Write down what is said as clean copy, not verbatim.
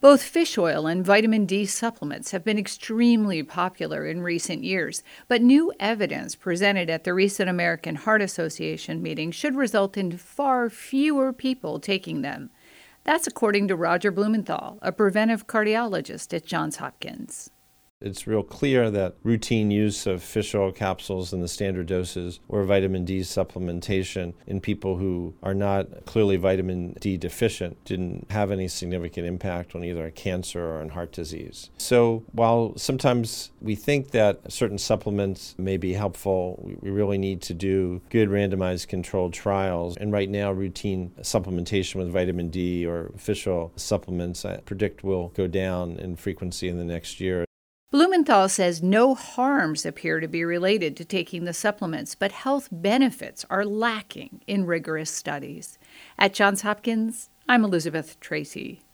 Both fish oil and vitamin D supplements have been extremely popular in recent years, but new evidence presented at the recent American Heart Association meeting should result in far fewer people taking them. That's according to Roger Blumenthal, a preventive cardiologist at Johns Hopkins. It's real clear that routine use of fish oil capsules in the standard doses or vitamin D supplementation in people who are not clearly vitamin D deficient didn't have any significant impact on either cancer or on heart disease. So while sometimes we think that certain supplements may be helpful, we really need to do good randomized controlled trials. And right now, routine supplementation with vitamin D or fish oil supplements, I predict, will go down in frequency in the next year. Blumenthal says no harms appear to be related to taking the supplements, but health benefits are lacking in rigorous studies. At Johns Hopkins, I'm Elizabeth Tracey.